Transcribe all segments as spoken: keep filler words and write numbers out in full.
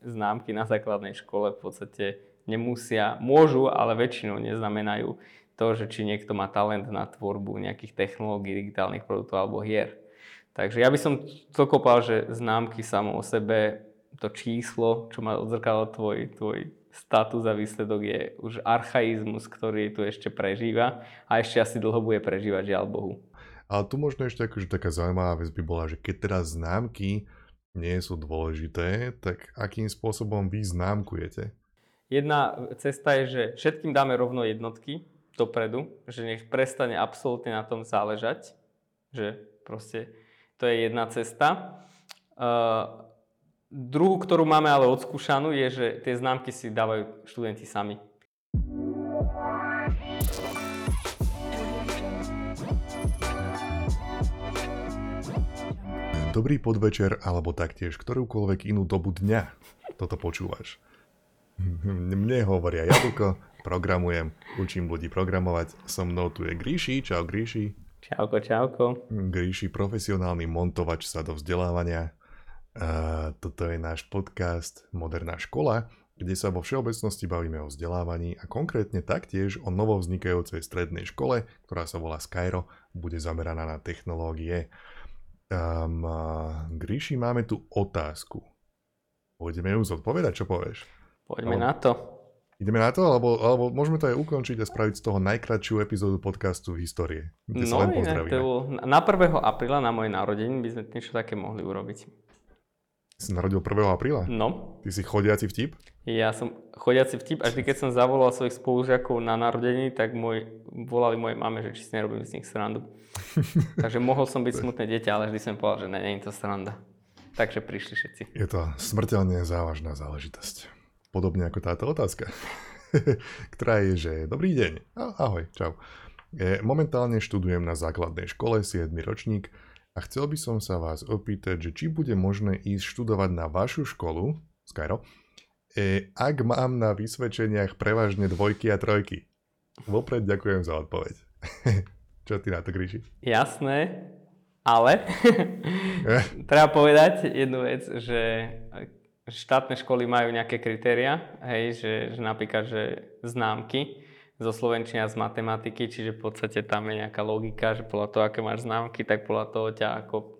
známky na základnej škole v podstate nemusia, môžu, ale väčšinou neznamenajú to, že či niekto má talent na tvorbu nejakých technológií, digitálnych produktov alebo hier. Takže ja by som to kopal, že známky samo o sebe, to číslo, čo má odzrkadlo tvoj, tvoj status a výsledok, je už archaizmus, ktorý tu ešte prežíva a ešte asi dlho bude prežívať, žiaľ Bohu. Ale tu možno ešte akože taká zaujímavá vec by bola, že keď teraz známky nie sú dôležité, tak akým spôsobom vy známkujete? Jedna cesta je, že všetkým dáme rovno jednotky dopredu, že nech prestane absolútne na tom záležať, že proste to je jedna cesta. Uh, druhú, ktorú máme ale odskúšanú, je, že tie známky si dávajú študenti sami. Dobrý podvečer, alebo taktiež ktorúkoľvek inú dobu dňa toto počúvaš. Mne hovoria Jablko, programujem, učím ľudí programovať. So mnou tu je Grishi, čau Grishi. Čauko, čauko. Grishi, profesionálny montovač sa do vzdelávania. Uh, toto je náš podcast Moderná škola, kde sa vo všeobecnosti bavíme o vzdelávaní a konkrétne taktiež o novovznikajúcej strednej škole, ktorá sa volá Skyro, bude zameraná na technológie. Um, uh, Griši, máme tu otázku. Pôjdeme ju zodpovedať, čo povieš? Poďme alebo, na to. Ideme na to, alebo, alebo môžeme to aj ukončiť a spraviť z toho najkratšiu epizódu podcastu Histórie, kde no, sa len pozdravíme. Na prvého apríla, na moje narodeniny, by sme niečo také mohli urobiť. Si narodil prvého apríla? No. Ty si chodiaci vtip? Ja som chodiaci vtip. Až keď som zavolal svojich spolužiakov na narodeniny, tak môj, volali mojej mame, že či si nerobím z nich srandu. Takže mohol som byť smutné dieťa, ale vždy som povedal, že ne, nie je to sranda. Takže prišli všetci. Je to smrteľne závažná záležitosť. Podobne ako táto otázka, ktorá je, že dobrý deň, ahoj, čau. Momentálne študujem na základnej škole siedmy ročník a chcel by som sa vás opýtať, že či bude možné ísť študovať na vašu školu, Skyro, ak mám na vysvedčeniach prevažne dvojky a trojky. Vopred ďakujem za odpoveď. Čo ty na to, Griši? Jasné, ale treba povedať jednu vec, že štátne školy majú nejaké kritériá, hej, že, že napríklad že známky zo slovenčiny a z matematiky, čiže v podstate tam je nejaká logika, že podľa toho, aké máš známky, tak podľa toho ťa ako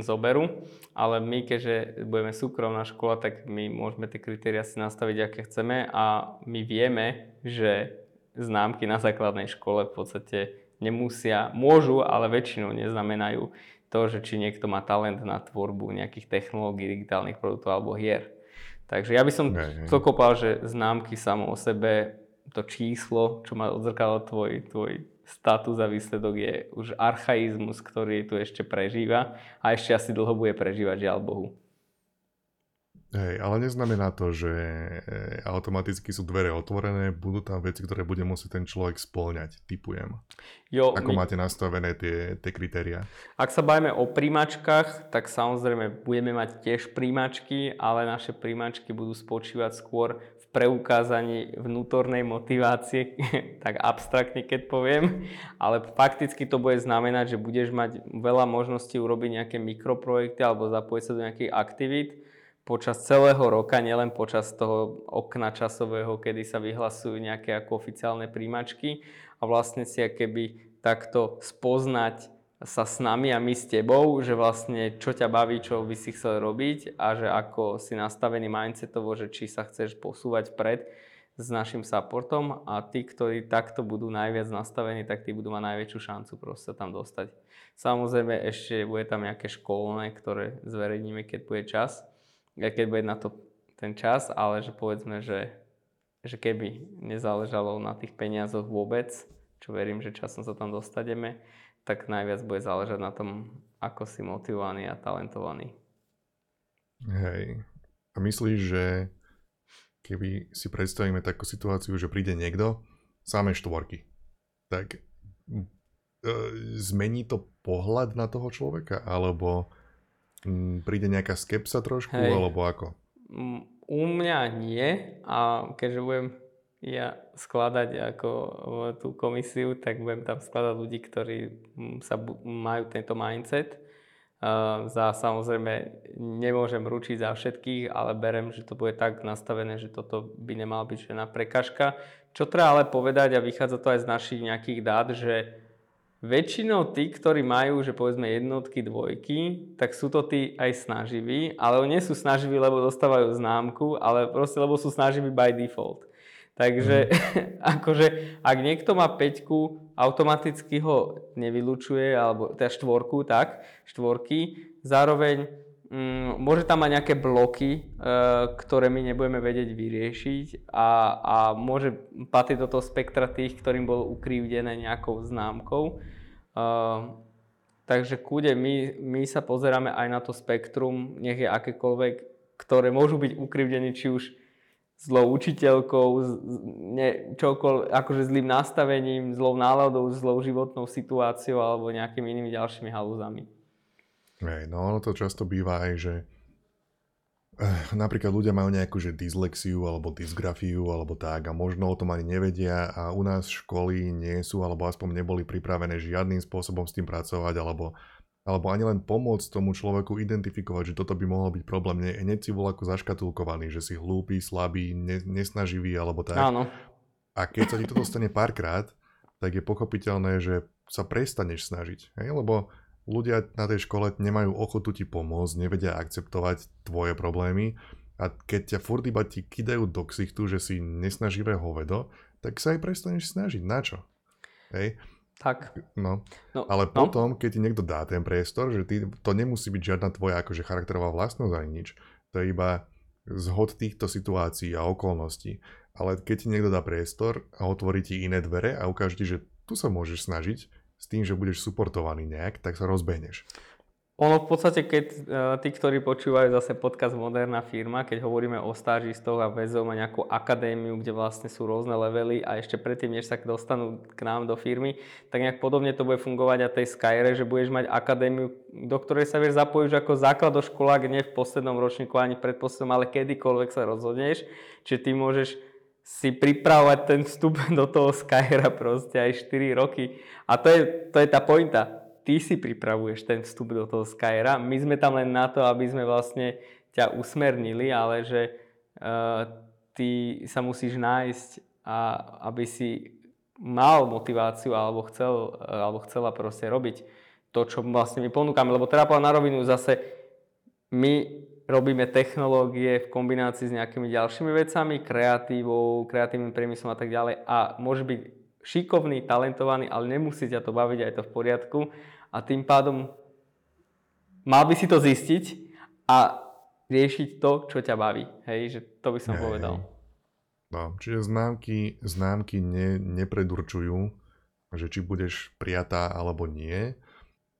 zoberú. Ale my, keďže budeme súkromná škola, tak my môžeme tie kritériá si nastaviť, aké chceme a my vieme, že známky na základnej škole v podstate nemusia, môžu, ale väčšinou neznamenajú to, že či niekto má talent na tvorbu nejakých technológií, digitálnych produktov alebo hier. Takže ja by som ne, ne. to kopal, že známky samo o sebe, to číslo, čo má odzrkadlo tvoj, tvoj status a výsledok, je už archaizmus, ktorý tu ešte prežíva a ešte asi dlho bude prežívať, žiaľ Bohu. Hej, ale neznamená to, že automaticky sú dvere otvorené, budú tam veci, ktoré bude musieť ten človek spĺňať, tipujem. Jo, Ako my... máte nastavené tie, tie kritériá? Ak sa bavíme o príjmačkách, tak samozrejme budeme mať tiež príjmačky, ale naše príjmačky budú spočívať skôr v preukázaní vnútornej motivácie, tak abstraktne keď poviem, ale fakticky to bude znamenať, že budeš mať veľa možností urobiť nejaké mikroprojekty alebo zapojiť sa do nejakých aktivít počas celého roka, nielen počas toho okna časového, kedy sa vyhlasujú nejaké ako oficiálne príjmačky a vlastne si akéby takto spoznať sa s nami a my s tebou, že vlastne čo ťa baví, čo by si chcel robiť a že ako si nastavený mindsetovo, že či sa chceš posúvať vpred s našim supportom a tí, ktorí takto budú najviac nastavení, tak tí budú mať najväčšiu šancu proste sa tam dostať. Samozrejme ešte bude tam nejaké školné, ktoré zverejníme, keď bude čas. Aj keď bude na to ten čas, ale že povedzme, že, že keby nezáležalo na tých peniazoch vôbec, čo verím, že časom sa tam dostaneme, tak najviac bude záležať na tom, ako si motivovaný a talentovaný. Hej. A myslíš, že keby si predstavíme takú situáciu, že príde niekto, samé štvorky, tak e, zmení to pohľad na toho človeka, alebo... príde nejaká skepsa trošku, Hej. alebo ako? U mňa nie a keďže budem ja skladať ako tú komisiu, tak budem tam skladať ľudí, ktorí sa majú tento mindset Za samozrejme nemôžem ručiť za všetkých, ale berem, že to bude tak nastavené, že toto by nemala byť žiadna prekažka. Čo treba ale povedať, a vychádza to aj z našich nejakých dát, že väčšinou tí, ktorí majú, že povedzme jednotky, dvojky, tak sú to tí aj snaživí, ale nie sú snaživí, lebo dostávajú známku, ale proste lebo sú snaživí by default. Takže mm. akože, ak niekto má päťku, automaticky ho nevylučuje, alebo teda štvorku, tak, štvorky. Zároveň mm, môže tam mať nejaké bloky, e, ktoré my nebudeme vedieť vyriešiť a, a môže patriť do toho spektra tých, ktorým bolo ukrivdené nejakou známkou. E, takže kude my, my sa pozeráme aj na to spektrum, nech je akékoľvek, ktoré môžu byť ukrivdení, či už zlou učiteľkou, ne, čokoľvek, akože zlým nastavením, zlou náladou, zlou životnou situáciou alebo nejakými inými ďalšími halúzami. Hej, no ono to často býva aj, že eh, napríklad ľudia majú nejakú že dyslexiu alebo dysgrafiu alebo tak a možno o tom ani nevedia a u nás školy nie sú alebo aspoň neboli pripravené žiadnym spôsobom s tým pracovať alebo alebo ani len pomôcť tomu človeku identifikovať, že toto by mohol byť problém. Ne, hneď si bol ako zaškatulkovaný, že si hlúpy, slabý, ne, nesnaživý alebo tak. Áno. A keď sa ti toto stane párkrát, tak je pochopiteľné, že sa prestaneš snažiť. Hej? Lebo ľudia na tej škole nemajú ochotu ti pomôcť, nevedia akceptovať tvoje problémy a keď ťa furt iba ti kydajú do ksichtu, že si nesnaživé hovedo, tak sa aj prestaneš snažiť. Na čo? Hej? Tak. No. No, ale potom, no. keď ti niekto dá ten priestor, že ty, to nemusí byť žiadna tvoja akože charakterová vlastnosť ani nič. To je iba zhod týchto situácií a okolností. Ale keď ti niekto dá priestor a otvorí ti iné dvere a ukáže ti, že tu sa môžeš snažiť s tým, že budeš suportovaný nejak, tak sa rozbehneš. Ono v podstate, keď uh, tí, ktorí počúvajú zase podcast Moderná firma, keď hovoríme o stážistoch a väzom a nejakú akadémiu, kde vlastne sú rôzne levely a ešte predtým, než sa dostanú k nám do firmy, tak nejak podobne to bude fungovať aj tej Skyre, že budeš mať akadémiu, do ktorej sa vieš zapojiť ako základoškolák, nie v poslednom ročníku ani v predposlednom, ale kedykoľvek sa rozhodneš, čiže ty môžeš si pripravovať ten vstup do toho Skyra proste aj štyri roky. A to je, to je tá pointa. Ty si pripravuješ ten vstup do toho Skyra. My sme tam len na to, aby sme vlastne ťa usmernili, ale že uh, ty sa musíš nájsť, a aby si mal motiváciu alebo chcel, alebo chcela proste robiť to, čo vlastne my ponúkame. Lebo teda povedať na rovinu, zase my robíme technológie v kombinácii s nejakými ďalšími vecami, kreatívou, kreatívnym priemyslom a tak ďalej a môže byť šikovný, talentovaný, ale nemusí ťa to baviť, aj to v poriadku. A tým pádom mal by si to zistiť a riešiť to, čo ťa baví. Hej, že to by som Hej. povedal. No, čiže známky, známky ne, nepredurčujú, že či budeš prijatá alebo nie.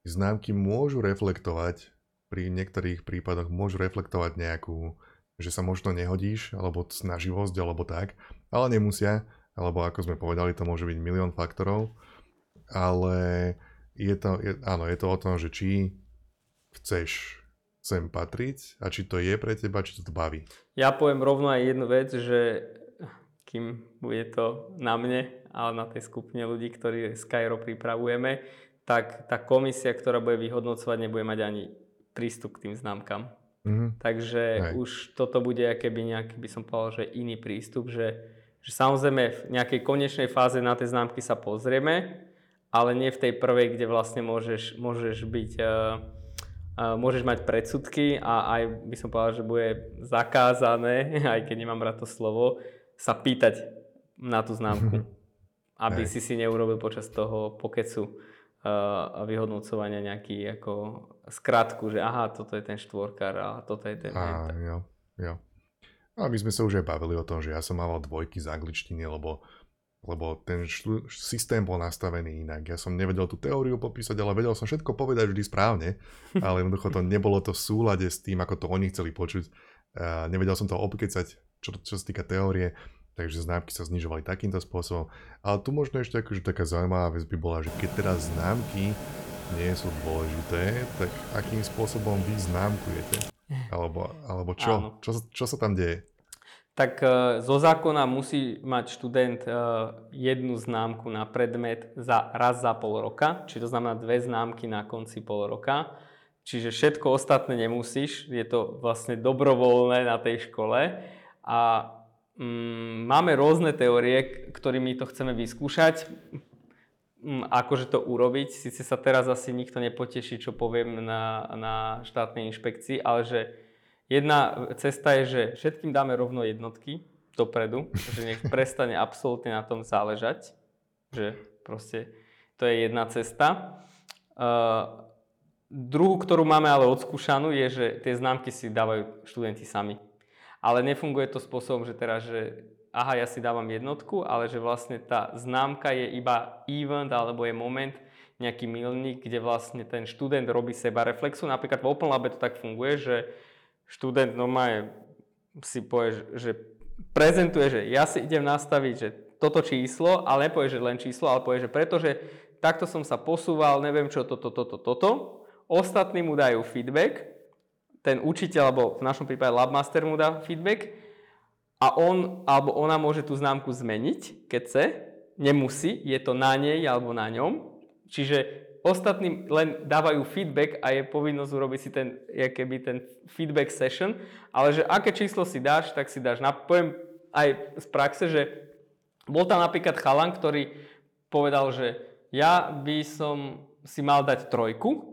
Známky môžu reflektovať, pri niektorých prípadoch môžu reflektovať nejakú, že sa možno nehodíš, alebo snaživosť, alebo tak, ale nemusia. Alebo ako sme povedali, to môže byť milión faktorov, ale je to, je, áno, je to o tom, že či chceš sem patriť a či to je pre teba, či to baví. Ja poviem rovno aj jednu vec, že kým bude to na mne, ale na tej skupine ľudí, ktorí Skyro pripravujeme, tak tá komisia, ktorá bude vyhodnocovať, nebude mať ani prístup k tým známkam. Mm-hmm. Takže Hej. už toto bude keby nejaký, by som povedal, že iný prístup, že že samozrejme v nejakej konečnej fáze na tie známky sa pozrieme, ale nie v tej prvej, kde vlastne môžeš, môžeš byť, uh, uh, môžeš mať predsudky a aj by som povedal, že bude zakázané, aj keď nemám rád to slovo, sa pýtať na tú známku, aby si si neurobil počas toho pokecu uh, vyhodnocovania nejaký ako skratku, že aha, toto je ten štvorkár a toto je ten... Ah, jo, jo. A my sme sa už aj bavili o tom, že ja som mal dvojky z angličtiny, lebo, lebo ten šlu, systém bol nastavený inak. Ja som nevedel tú teóriu popísať, ale vedel som všetko povedať vždy správne, ale jednoducho to nebolo to v súlade s tým, ako to oni chceli počuť. Uh, nevedel som to obkecať, čo, čo sa týka teórie, takže známky sa znižovali takýmto spôsobom. Ale tu možno ešte akože taká zaujímavá vec by bola, že keď teraz známky nie sú dôležité, tak akým spôsobom vy známkujete? Alebo, alebo čo? Čo, čo sa tam deje? Tak zo zákona musí mať študent jednu známku na predmet za raz za pol roka, čiže to znamená dve známky na konci pol roka. Čiže všetko ostatné nemusíš, je to vlastne dobrovoľné na tej škole. A mm, máme rôzne teórie, ktorými to chceme vyskúšať, mm, akože to urobiť. Sice sa teraz asi nikto nepoteší, čo poviem na, na štátnej inšpekcii, ale že jedna cesta je, že všetkým dáme rovno jednotky dopredu, že nech prestane absolútne na tom záležať, že proste to je jedna cesta. Uh, Druhú, ktorú máme ale odskúšanú, je, že tie známky si dávajú študenti sami. Ale nefunguje to spôsobom, že teraz, že aha, ja si dávam jednotku, ale že vlastne tá známka je iba event, alebo je moment, nejaký milník, kde vlastne ten študent robí seba reflexu. Napríklad v OpenLABE to tak funguje, že študent normálne si povie, že prezentuje, že ja si idem nastaviť, že toto číslo, ale nepovie, že len číslo, ale povie, že pretože takto som sa posúval, neviem čo, toto, toto, toto. Ostatní mu dajú feedback, ten učiteľ, alebo v našom prípade labmaster mu dá feedback a on alebo ona môže tú známku zmeniť, keď chce, nemusí, je to na nej alebo na ňom. Čiže ostatní len dávajú feedback a je povinnosť urobiť si ten, jakoby ten feedback session, ale že aké číslo si dáš, tak si dáš. Poviem aj z praxe, že bol tam napríklad chalan, ktorý povedal, že ja by som si mal dať trojku,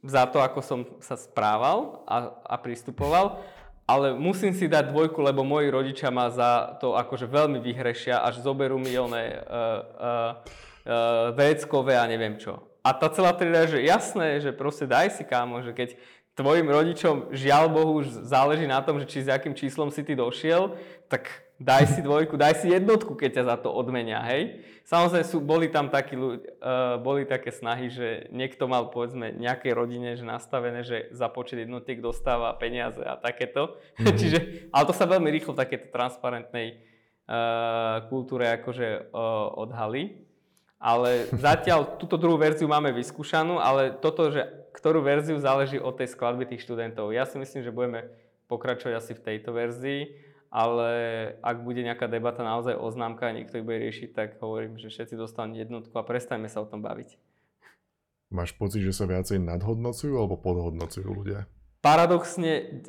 za to, ako som sa správal a, a pristupoval, ale musím si dať dvojku, lebo moji rodičia ma za to akože veľmi vyhrešia, až zoberú mi oné uh, uh, uh, véckové a neviem čo. A tá celá trieda, že jasné, že proste daj si, kámo, že keď tvojim rodičom, žiaľ Bohu, už záleží na tom, že či s jakým číslom si ty došiel, tak daj si dvojku, daj si jednotku, keď ťa za to odmenia, hej. Samozrejme sú, boli tam takí, uh, boli také snahy, že niekto mal, povedzme, nejakej rodine, že nastavené, že za počet jednotiek dostáva peniaze a takéto. Mm-hmm. Čiže, ale to sa veľmi rýchlo v takéto transparentnej uh, kultúre akože uh, odhalí. Ale zatiaľ túto druhú verziu máme vyskúšanú, ale toto, že ktorú verziu záleží od tej skladby tých študentov. Ja si myslím, že budeme pokračovať asi v tejto verzii, ale ak bude nejaká debata naozaj o známkach a niekto ich bude riešiť, tak hovorím, že všetci dostanú jednotku a prestajme sa o tom baviť. Máš pocit, že sa viacej nadhodnocujú alebo podhodnocujú ľudia? Paradoxne,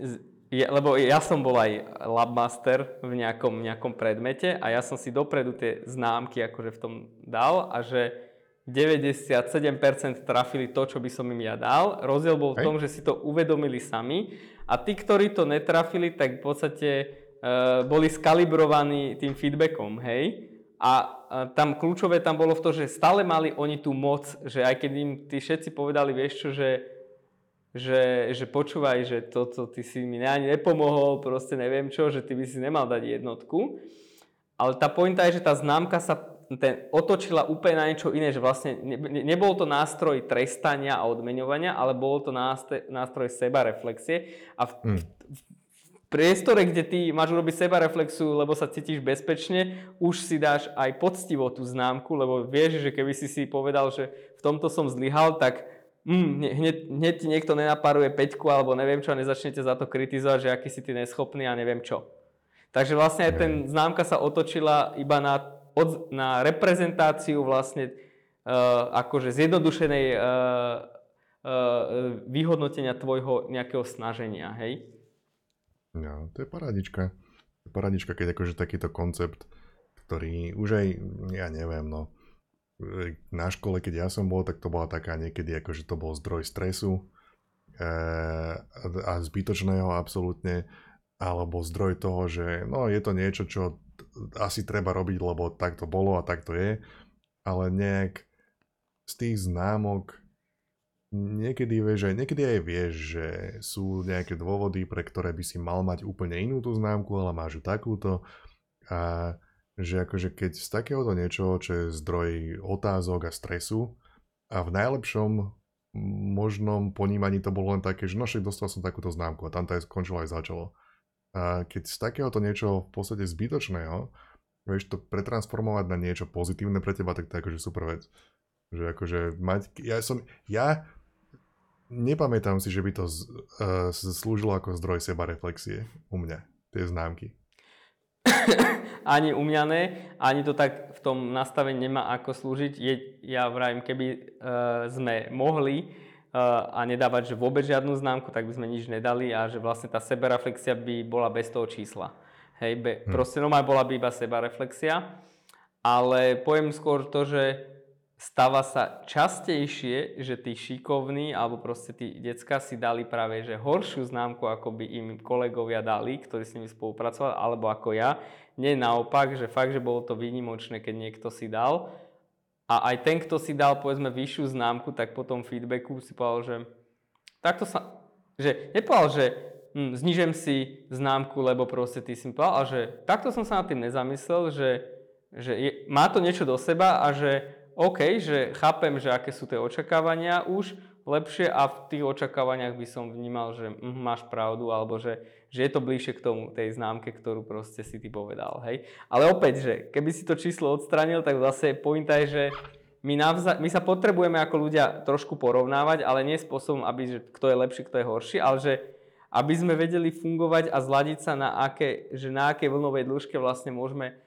lebo ja som bol aj labmaster v nejakom, nejakom predmete a ja som si dopredu tie známky akože v tom dal a že deväťdesiatsedem percent trafili to, čo by som im ja dal. Rozdiel bol v tom, že si to uvedomili sami a tí, ktorí to netrafili, tak v podstate e, boli skalibrovaní tým feedbackom, hej. A e, tam kľúčové tam bolo v to, že stále mali oni tú moc, že aj keď im tí všetci povedali, vieš čo, že, že, že počúvaj, že toto ty si mi ani nepomohol, proste neviem čo, že ty by si nemal dať jednotku. Ale tá pointa je, že tá známka sa Ten, otočila úplne na niečo iné, že vlastne ne, ne, nebol to nástroj trestania a odmeňovania, ale bol to nástroj, nástroj sebareflexie a v, hmm. v, v priestore, kde ty máš urobiť sebareflexiu, lebo sa cítiš bezpečne, už si dáš aj poctivo tú známku, lebo vieš, že keby si si povedal, že v tomto som zlyhal, tak mm, hneď, hneď ti niekto nenaparuje peťku alebo neviem čo a nezačnete za to kritizovať, že aký si ty neschopný a neviem čo. Takže vlastne aj ten známka sa otočila iba na Od, na reprezentáciu vlastne e, akože zjednodušenej e, e, vyhodnotenia tvojho nejakého snaženia, hej? No, to je parádička. Parádička, keď akože takýto koncept, ktorý už aj, ja neviem, no, na škole, keď ja som bol, tak to bola taká niekedy, akože to bol zdroj stresu e, a zbytočného absolútne, alebo zdroj toho, že no, je to niečo, čo asi treba robiť, lebo tak to bolo a tak to je, ale nejak z tých známok niekedy vieš, niekedy aj vieš, že sú nejaké dôvody, pre ktoré by si mal mať úplne inú tú známku, ale máš ju takúto a že akože keď z takéhoto niečoho, čo je zdroj otázok a stresu a v najlepšom možnom ponímaní to bolo len také, že no však dostal som takúto známku a tam to aj skončilo aj začalo. A keď z takéhoto niečo v podstate zbytočného vieš to pretransformovať na niečo pozitívne pre teba, tak to je akože super vec. Že akože mať... Ja som... Ja nepamätám si, že by to z, uh, slúžilo ako zdroj sebareflexie u mňa. Tie známky. Ani u mňa ne. Ani to tak v tom nastavení nemá ako slúžiť. Je, ja vravím, keby uh, sme mohli a nedávať že vôbec žiadnu známku, tak by sme nič nedali a že vlastne tá sebareflexia by bola bez toho čísla. Hej, be, hmm. proste normálne bola by iba sebareflexia, ale poviem skôr to, že stáva sa častejšie, že tí šikovní alebo proste tí decká si dali práve že horšiu známku, ako by im kolegovia dali, ktorí s nimi spolupracovali, alebo ako ja. Nie naopak, že fakt, že bolo to výnimočné, keď niekto si dal. A aj ten, kto si dal, povedzme, vyššiu známku, tak po tom feedbacku si povedal, že takto sa, že nepovedal, že hm, znižujem si známku, lebo proste ty si mi povedal, ale že takto som sa nad tým nezamyslel, že, že je, má to niečo do seba a že OK, že chápem, že aké sú tie očakávania už lepšie a v tých očakávaniach by som vnímal, že hm, máš pravdu alebo že, že je to bližšie k tomu, tej známke, ktorú proste si ty povedal, hej. Ale opäť, že keby si to číslo odstranil, tak zase pointa je, že my, navza- my sa potrebujeme ako ľudia trošku porovnávať, ale nie spôsobom, aby, že kto je lepší, kto je horší, ale že aby sme vedeli fungovať a zladiť sa na aké, že na aké vlnovej dĺžke vlastne môžeme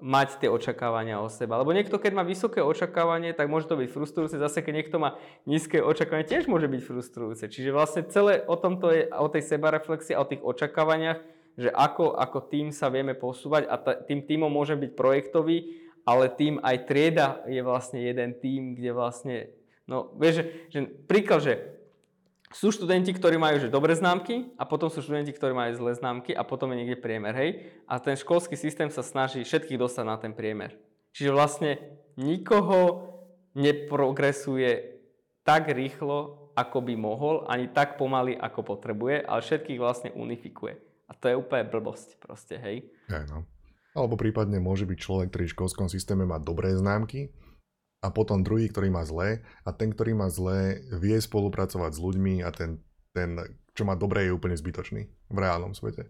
mať tie očakávania o seba. Lebo niekto, keď má vysoké očakávanie, tak môže to byť frustrujúce. Zase, keď niekto má nízke očakávanie, tiež môže byť frustrujúce. Čiže vlastne celé o tomto je, o tej sebareflexii, o tých očakávaniach, že ako, ako tým sa vieme posúvať a t- tým tímom môže byť projektový, ale tým aj trieda je vlastne jeden tím, kde vlastne, no vieš, že, že príklad, že sú študenti, ktorí majú že dobré známky a potom sú študenti, ktorí majú zlé známky a potom je niekde priemer, hej? A ten školský systém sa snaží všetkých dostať na ten priemer. Čiže vlastne nikoho neprogresuje tak rýchlo, ako by mohol, ani tak pomaly, ako potrebuje, ale všetkých vlastne unifikuje. A to je úplne blbosť proste, hej? Aj no. Alebo prípadne môže byť človek, ktorý v školskom systéme má dobré známky, a potom druhý, ktorý má zlé a ten, ktorý má zlé, vie spolupracovať s ľuďmi a ten, ten čo má dobré, je úplne zbytočný v reálnom svete.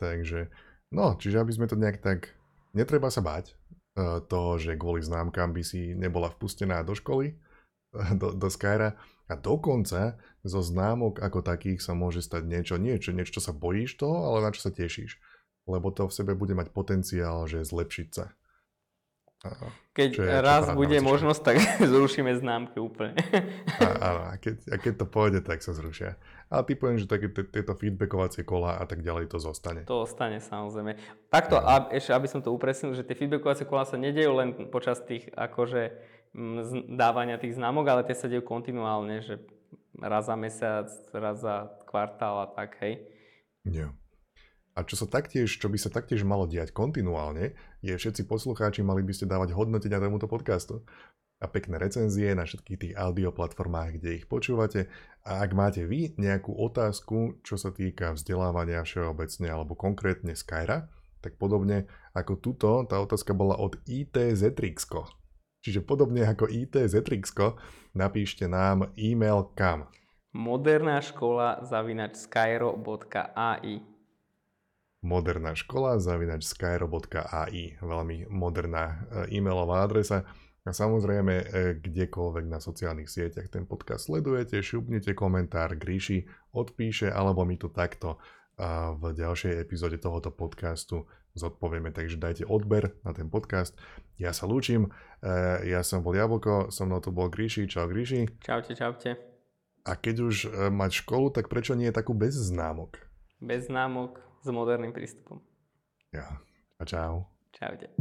Takže, no, čiže aby sme to nejak tak, netreba sa báť uh, toho, že kvôli známkam by si nebola vpustená do školy, do, do Skyra a dokonca zo známok ako takých sa môže stať niečo, niečo, niečo, čo sa bojíš toho, ale na čo sa tešíš, lebo to v sebe bude mať potenciál, že zlepšiť sa. Áno. Keď raz bude možnosť, tak zrušíme známky úplne. Áno, a, keď, a keď to pôjde, tak sa zrušia. Ale ty poviem, že také tieto feedbackovacie kola a tak ďalej to zostane. To ostane, samozrejme. Takto, a, ešte aby som to upresnil, že tie feedbackovacie kola sa nedejú len počas tých akože m, dávania tých známok, ale tie sa dejú kontinuálne, že raz za mesiac, raz za kvartál a tak, hej. Yeah. A čo sa taktiež, čo by sa taktiež malo diať kontinuálne, je všetci poslucháči, mali by ste dávať hodnotenia tomuto podcastu a pekné recenzie na všetkých tých audio platformách, kde ich počúvate. A ak máte vy nejakú otázku, čo sa týka vzdelávania všeobecne alebo konkrétne Skyra, tak podobne ako tuto, tá otázka bola od í té zetrixko. Čiže podobne ako í té zetrixko, napíšte nám e-mail kam? Moderná škola zavinač skyro bodka a i Moderná škola zavinač skyro bodka a i veľmi moderná e-mailová adresa a samozrejme kdekoľvek na sociálnych sieťach ten podcast sledujete, šupnite komentár, Griši odpíše alebo my to takto v ďalšej epizóde tohoto podcastu zodpovieme, takže dajte odber na ten podcast. Ja sa lúčim, ja som bol Jablko, so mnou tu bol Griši, čau Griši. Čaute, čaute. A keď už mať školu, tak prečo nie je takú bez známok? Bez známok s moderným prístupom. Ja. A čau. Čaute.